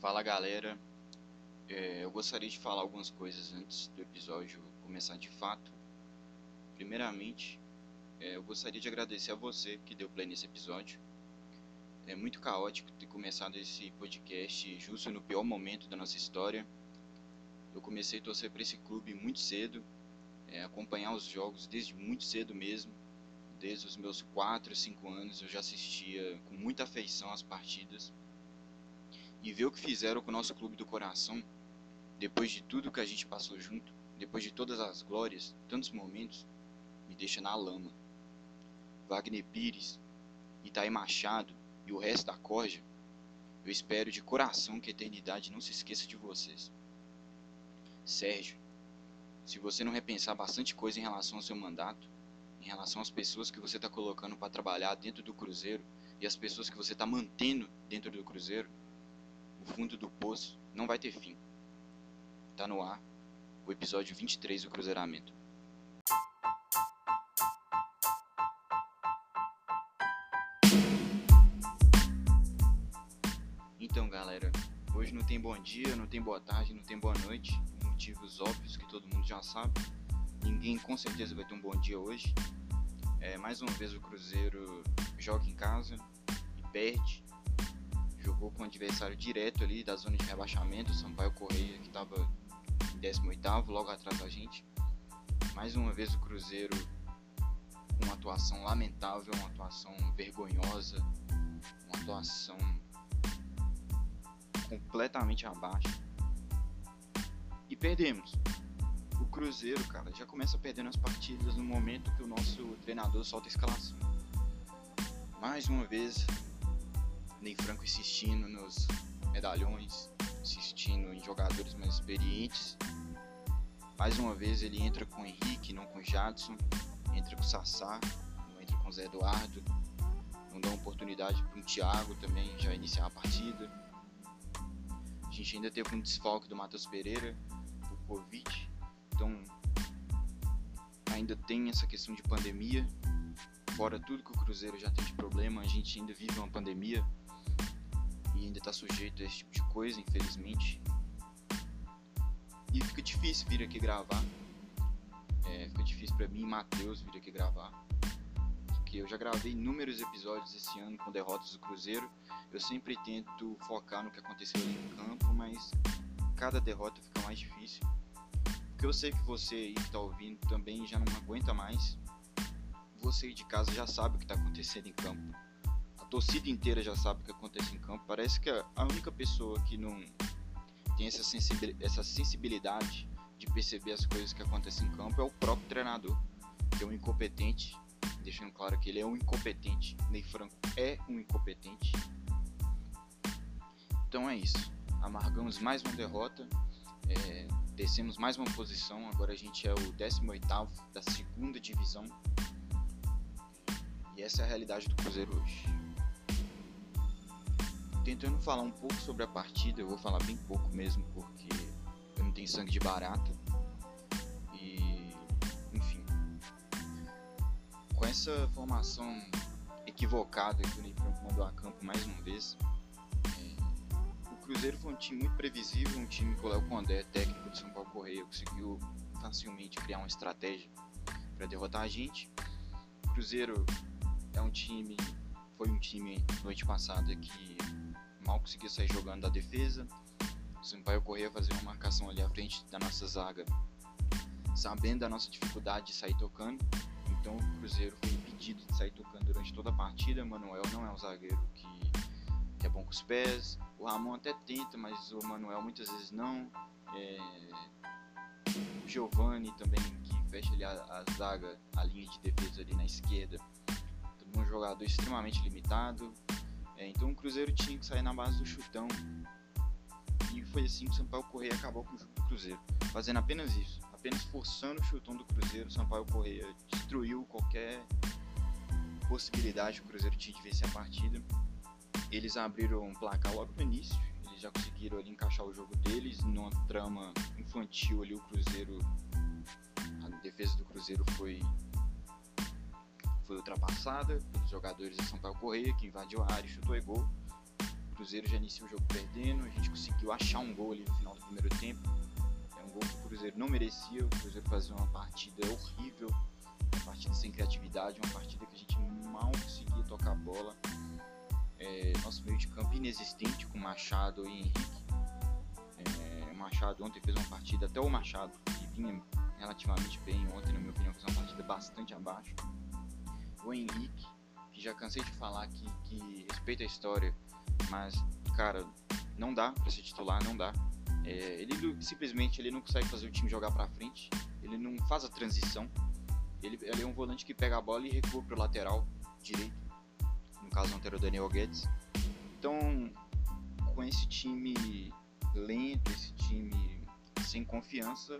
Fala galera, eu gostaria de falar algumas coisas antes do episódio começar de fato. Primeiramente, eu gostaria de agradecer a você que deu play nesse episódio. É muito caótico ter começado esse podcast justo no pior momento da nossa história. Eu comecei a torcer para esse clube muito cedo, acompanhar os jogos desde muito cedo mesmo. Desde os meus 4, 5 anos eu já assistia com muita afeição às partidas. E ver o que fizeram com o nosso clube do coração, depois de tudo que a gente passou junto, depois de todas as glórias, tantos momentos, me deixa na lama. Wagner Pires, Itair Machado e o resto da corja, eu espero de coração que a eternidade não se esqueça de vocês. Sérgio, se você não repensar bastante coisa em relação ao seu mandato, em relação às pessoas que você está colocando para trabalhar dentro do Cruzeiro e as pessoas que você está mantendo dentro do Cruzeiro, o fundo do poço não vai ter fim. Tá no ar o episódio 23 do Cruzeiramento. Então galera, hoje não tem bom dia, não tem boa tarde, não tem boa noite, por motivos óbvios que todo mundo já sabe. Ninguém com certeza vai ter um bom dia hoje. Mais uma vez o Cruzeiro joga em casa e perde. Jogou com um adversário direto ali da zona de rebaixamento, Sampaio Corrêa, que estava em 18º, logo atrás da gente. Mais uma vez o Cruzeiro com uma atuação lamentável, uma atuação vergonhosa, uma atuação completamente abaixo. E perdemos. O Cruzeiro, cara, já começa perdendo as partidas no momento que o nosso treinador solta a escalação. Mais uma vez, Ney Franco insistindo nos medalhões, insistindo em jogadores mais experientes. Mais uma vez ele entra com o Henrique, não com o Jadson. Entra com o Sassá, não entra com o Zé Eduardo. Não dá oportunidade para o Thiago também já iniciar a partida. A gente ainda teve um desfalque do Matheus Pereira por Covid. Então ainda tem essa questão de pandemia. Fora tudo que o Cruzeiro já tem de problema, a gente ainda vive uma pandemia e ainda está sujeito a esse tipo de coisa, infelizmente. E fica difícil vir aqui gravar. Fica difícil para mim e Matheus vir aqui gravar, porque eu já gravei inúmeros episódios esse ano com derrotas do Cruzeiro. Eu sempre tento focar no que aconteceu ali no campo, mas cada derrota fica mais difícil, porque eu sei que você aí que está ouvindo também já não aguenta mais. Você de casa já sabe o que está acontecendo em campo. A torcida inteira já sabe o que acontece em campo. Parece que a única pessoa que não tem essa sensibilidade de perceber as coisas que acontecem em campo é o próprio treinador, que é um incompetente. Deixando claro que ele é um incompetente. Ney Franco é um incompetente. Então é isso. Amargamos mais uma derrota. Descemos mais uma posição. Agora a gente é o 18º da 2ª divisão. E essa é a realidade do Cruzeiro hoje. Tentando falar um pouco sobre a partida, eu vou falar bem pouco mesmo, porque eu não tenho sangue de barata. E, enfim, com essa formação equivocada que o Nil Franco mandou a campo mais uma vez, o Cruzeiro foi um time muito previsível, um time que o Léo Condé, técnico de Sampaio Corrêa, conseguiu facilmente criar uma estratégia para derrotar a gente. O Cruzeiro foi um time noite passada que mal conseguiu sair jogando da defesa. O Sampaio Corrêa fazia uma marcação ali à frente da nossa zaga, sabendo da nossa dificuldade de sair tocando. Então o Cruzeiro foi impedido de sair tocando durante toda a partida. O Manuel não é um zagueiro que é bom com os pés. O Ramon até tenta, mas o Manuel muitas vezes não. O Giovanni também, que fecha ali a zaga, a linha de defesa ali na esquerda, um jogador extremamente limitado. Então o Cruzeiro tinha que sair na base do chutão, e foi assim que o Sampaio Corrêa acabou com o jogo do Cruzeiro, fazendo apenas isso, apenas forçando o chutão do Cruzeiro. O Sampaio Corrêa destruiu qualquer possibilidade que o Cruzeiro tinha de vencer a partida. Eles abriram um placar logo no início, eles já conseguiram ali encaixar o jogo deles numa trama infantil ali. A defesa do Cruzeiro foi ultrapassada pelos jogadores de Sampaio Corrêa, que invadiu a área e chutou e gol. O Cruzeiro já inicia o jogo perdendo, a gente conseguiu achar um gol ali no final do primeiro tempo, é um gol que o Cruzeiro não merecia, o Cruzeiro fazia uma partida horrível, uma partida sem criatividade, uma partida que a gente mal conseguia tocar a bola, nosso meio de campo inexistente com Machado e Henrique, Machado ontem fez uma partida, até o Machado, que vinha relativamente bem ontem, na minha opinião, fez uma partida bastante abaixo. O Henrique, que já cansei de falar aqui, que respeita a história, mas, cara, não dá pra ser titular, não dá. Ele simplesmente ele não consegue fazer o time jogar pra frente, ele não faz a transição, ele é um volante que pega a bola e recua pro lateral direito, no caso ontem era o Daniel Guedes. Então, com esse time lento, esse time sem confiança,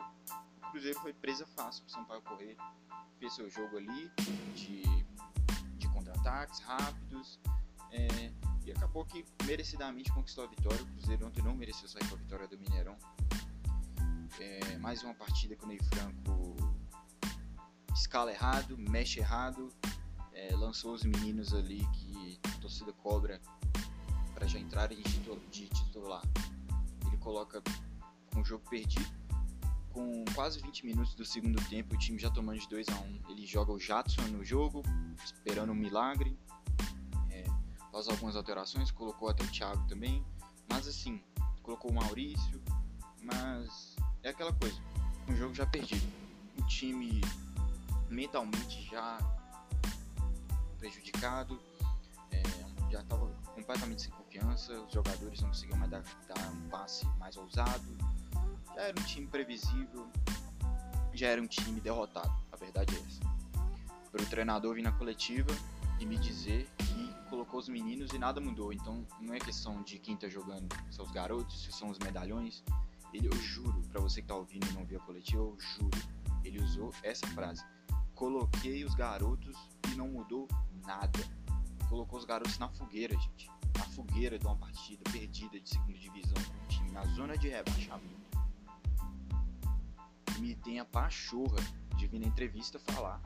o Cruzeiro foi presa fácil pro Sampaio Corrêa, fez seu jogo ali de contra-ataques rápidos, e acabou que merecidamente conquistou a vitória. O Cruzeiro ontem não mereceu sair com a vitória do Mineirão, mais uma partida que o Ney Franco escala errado, mexe errado, lançou os meninos ali que a torcida cobra para já entrarem de titular. Ele coloca com o jogo perdido, com quase 20 minutos do segundo tempo, o time já tomando de 2-1. Ele joga o Jadson no jogo, esperando um milagre, faz algumas alterações, colocou até o Thiago também, mas assim, colocou o Maurício, mas é aquela coisa, um jogo já perdido, o time mentalmente já prejudicado, já estava completamente sem confiança, os jogadores não conseguiam mais dar um passe mais ousado, já era um time previsível, já era um time derrotado, a verdade é essa. Para o treinador vir na coletiva e me dizer que colocou os meninos e nada mudou, então não é questão de quem está jogando, são os garotos, se são os medalhões, eu juro, para você que está ouvindo e não viu a coletiva, eu juro, ele usou essa frase, coloquei os garotos e não mudou nada, colocou os garotos na fogueira, gente, na fogueira de uma partida perdida de segunda divisão com um time na zona de rebaixamento. Me tem a pachorra de vir na entrevista falar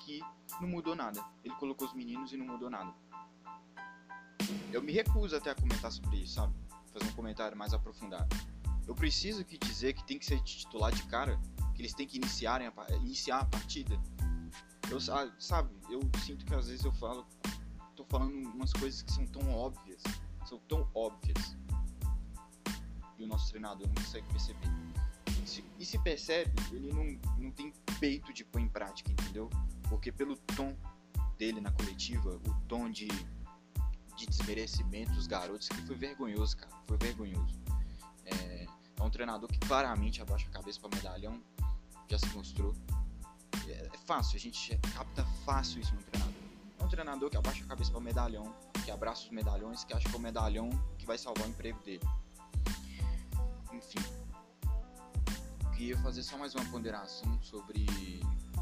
que não mudou nada, ele colocou os meninos e não mudou nada. Eu me recuso até a comentar sobre isso, sabe, fazer um comentário mais aprofundado. Eu preciso que dizer que tem que ser titular de cara, que eles têm que iniciar a partida. Eu, sabe, eu sinto que às vezes eu falo, tô falando umas coisas que são tão óbvias, e o nosso treinador não consegue perceber. E se percebe, ele não tem peito de pôr em prática, entendeu? Porque pelo tom dele na coletiva, o tom de desmerecimento dos garotos, que foi vergonhoso, cara, foi vergonhoso. É um treinador que claramente abaixa a cabeça para medalhão, já se mostrou. É fácil, a gente capta fácil isso no treinador. É um treinador que abaixa a cabeça para medalhão, que abraça os medalhões, que acha que é o medalhão que vai salvar o emprego dele. Enfim, eu queria fazer só mais uma ponderação sobre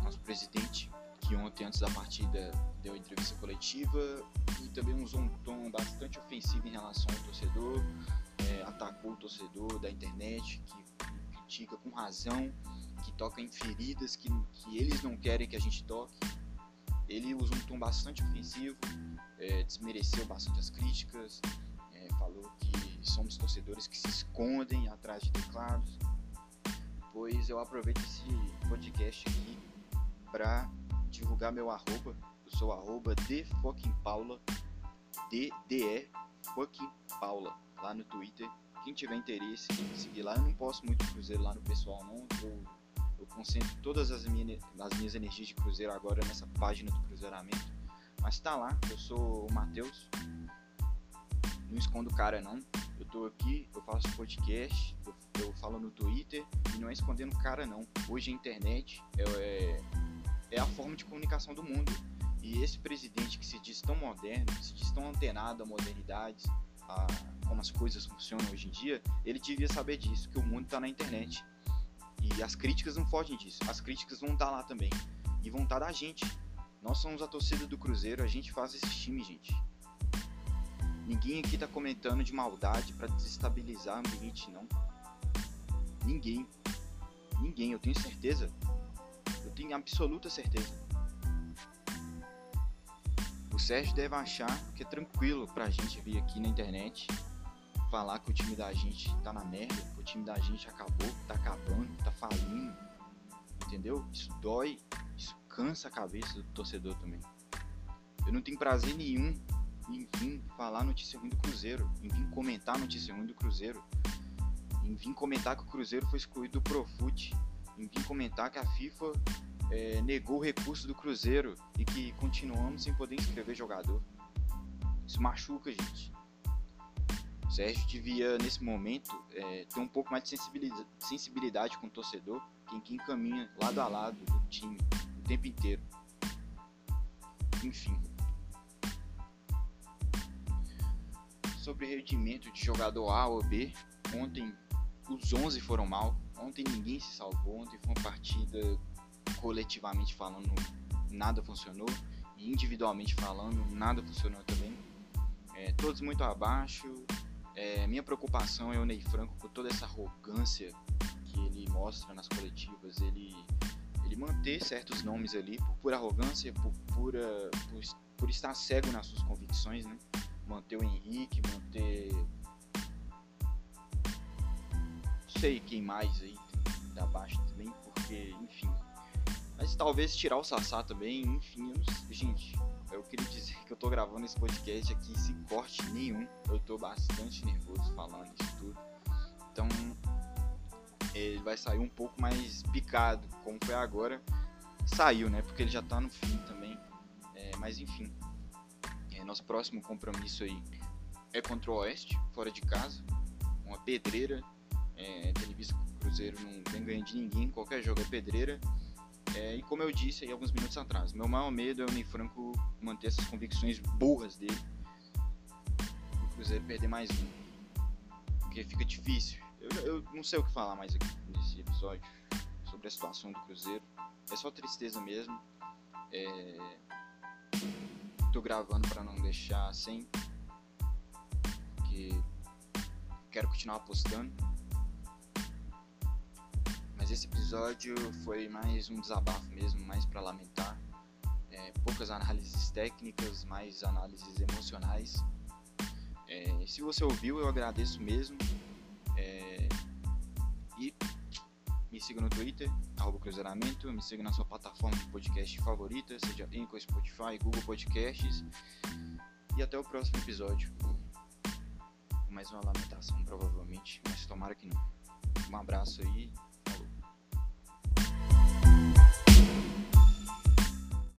nosso presidente, que ontem antes da partida deu entrevista coletiva e também usou um tom bastante ofensivo em relação ao torcedor, atacou o torcedor da internet, que critica com razão, que toca em feridas que eles não querem que a gente toque. Ele usa um tom bastante ofensivo, desmereceu bastante as críticas, falou que somos torcedores que se escondem atrás de teclados. Pois eu aproveito esse podcast aqui para divulgar meu @, eu sou @TheFuckingPaula, DDE Fucking Paula, lá no Twitter. Quem tiver interesse em me seguir lá, eu não posso muito Cruzeiro lá no pessoal não, eu concentro todas as minhas energias de Cruzeiro agora nessa página do Cruzeiramento, mas tá lá, eu sou o Matheus, não escondo o cara não, eu tô aqui, eu faço podcast, eu falo no Twitter e não é escondendo o cara não, hoje a internet é a forma de comunicação do mundo. E esse presidente que se diz tão moderno, que se diz tão antenado à modernidade, a como as coisas funcionam hoje em dia, ele devia saber disso, que o mundo está na internet. E as críticas não fogem disso, as críticas vão estar lá também. E vão estar da gente. Nós somos a torcida do Cruzeiro, a gente faz esse time, gente. Ninguém aqui está comentando de maldade para desestabilizar o ambiente, não. Ninguém, eu tenho certeza. Eu tenho absoluta certeza. O Sérgio deve achar que é tranquilo pra gente vir aqui na internet falar que o time da gente tá na merda, que o time da gente acabou, tá acabando, tá falindo, entendeu? Isso dói, isso cansa a cabeça do torcedor também. Eu não tenho prazer nenhum em vir falar notícia ruim do Cruzeiro, em vir comentar notícia ruim do Cruzeiro, em vir comentar que o Cruzeiro foi excluído do Profut, em vir comentar que a FIFA negou o recurso do Cruzeiro e que continuamos sem poder inscrever jogador. Isso machuca, gente. O Sérgio devia, nesse momento, ter um pouco mais de sensibilidade com o torcedor, quem caminha lado a lado do time o tempo inteiro. Enfim. Sobre rendimento de jogador A ou B, ontem os 11 foram mal. Ontem ninguém se salvou. Ontem foi uma partida, coletivamente falando, nada funcionou. E individualmente falando, nada funcionou também. Todos muito abaixo. Minha preocupação é o Ney Franco, por toda essa arrogância que ele mostra nas coletivas. Ele manter certos nomes ali por pura arrogância, por estar cego nas suas convicções, né? Manter o Henrique, manter... não sei quem mais aí da baixa também, porque, enfim... mas talvez tirar o Sassá também, enfim, gente, eu queria dizer que eu tô gravando esse podcast aqui sem corte nenhum, eu tô bastante nervoso falando isso tudo, então ele vai sair um pouco mais picado, como foi agora, saiu, né, porque ele já tá no fim também, mas enfim, nosso próximo compromisso aí é contra o Oeste, fora de casa, uma pedreira, tendo visto que o Cruzeiro não vem ganhando de ninguém, qualquer jogo é pedreira. E como eu disse aí alguns minutos atrás, meu maior medo é o Ney Franco manter essas convicções burras dele e o Cruzeiro perder mais um, porque fica difícil. Eu não sei o que falar mais aqui nesse episódio sobre a situação do Cruzeiro, é só tristeza mesmo. Tô gravando para não deixar sem, porque quero continuar apostando. Mas esse episódio foi mais um desabafo mesmo, mais para lamentar. Poucas análises técnicas, mais análises emocionais. Se você ouviu, eu agradeço mesmo. E me siga no Twitter, @cruzeiramento. Me siga na sua plataforma de podcast favorita, seja Anchor, Spotify, Google Podcasts. E até o próximo episódio. Mais uma lamentação, provavelmente, mas tomara que não. Um abraço aí.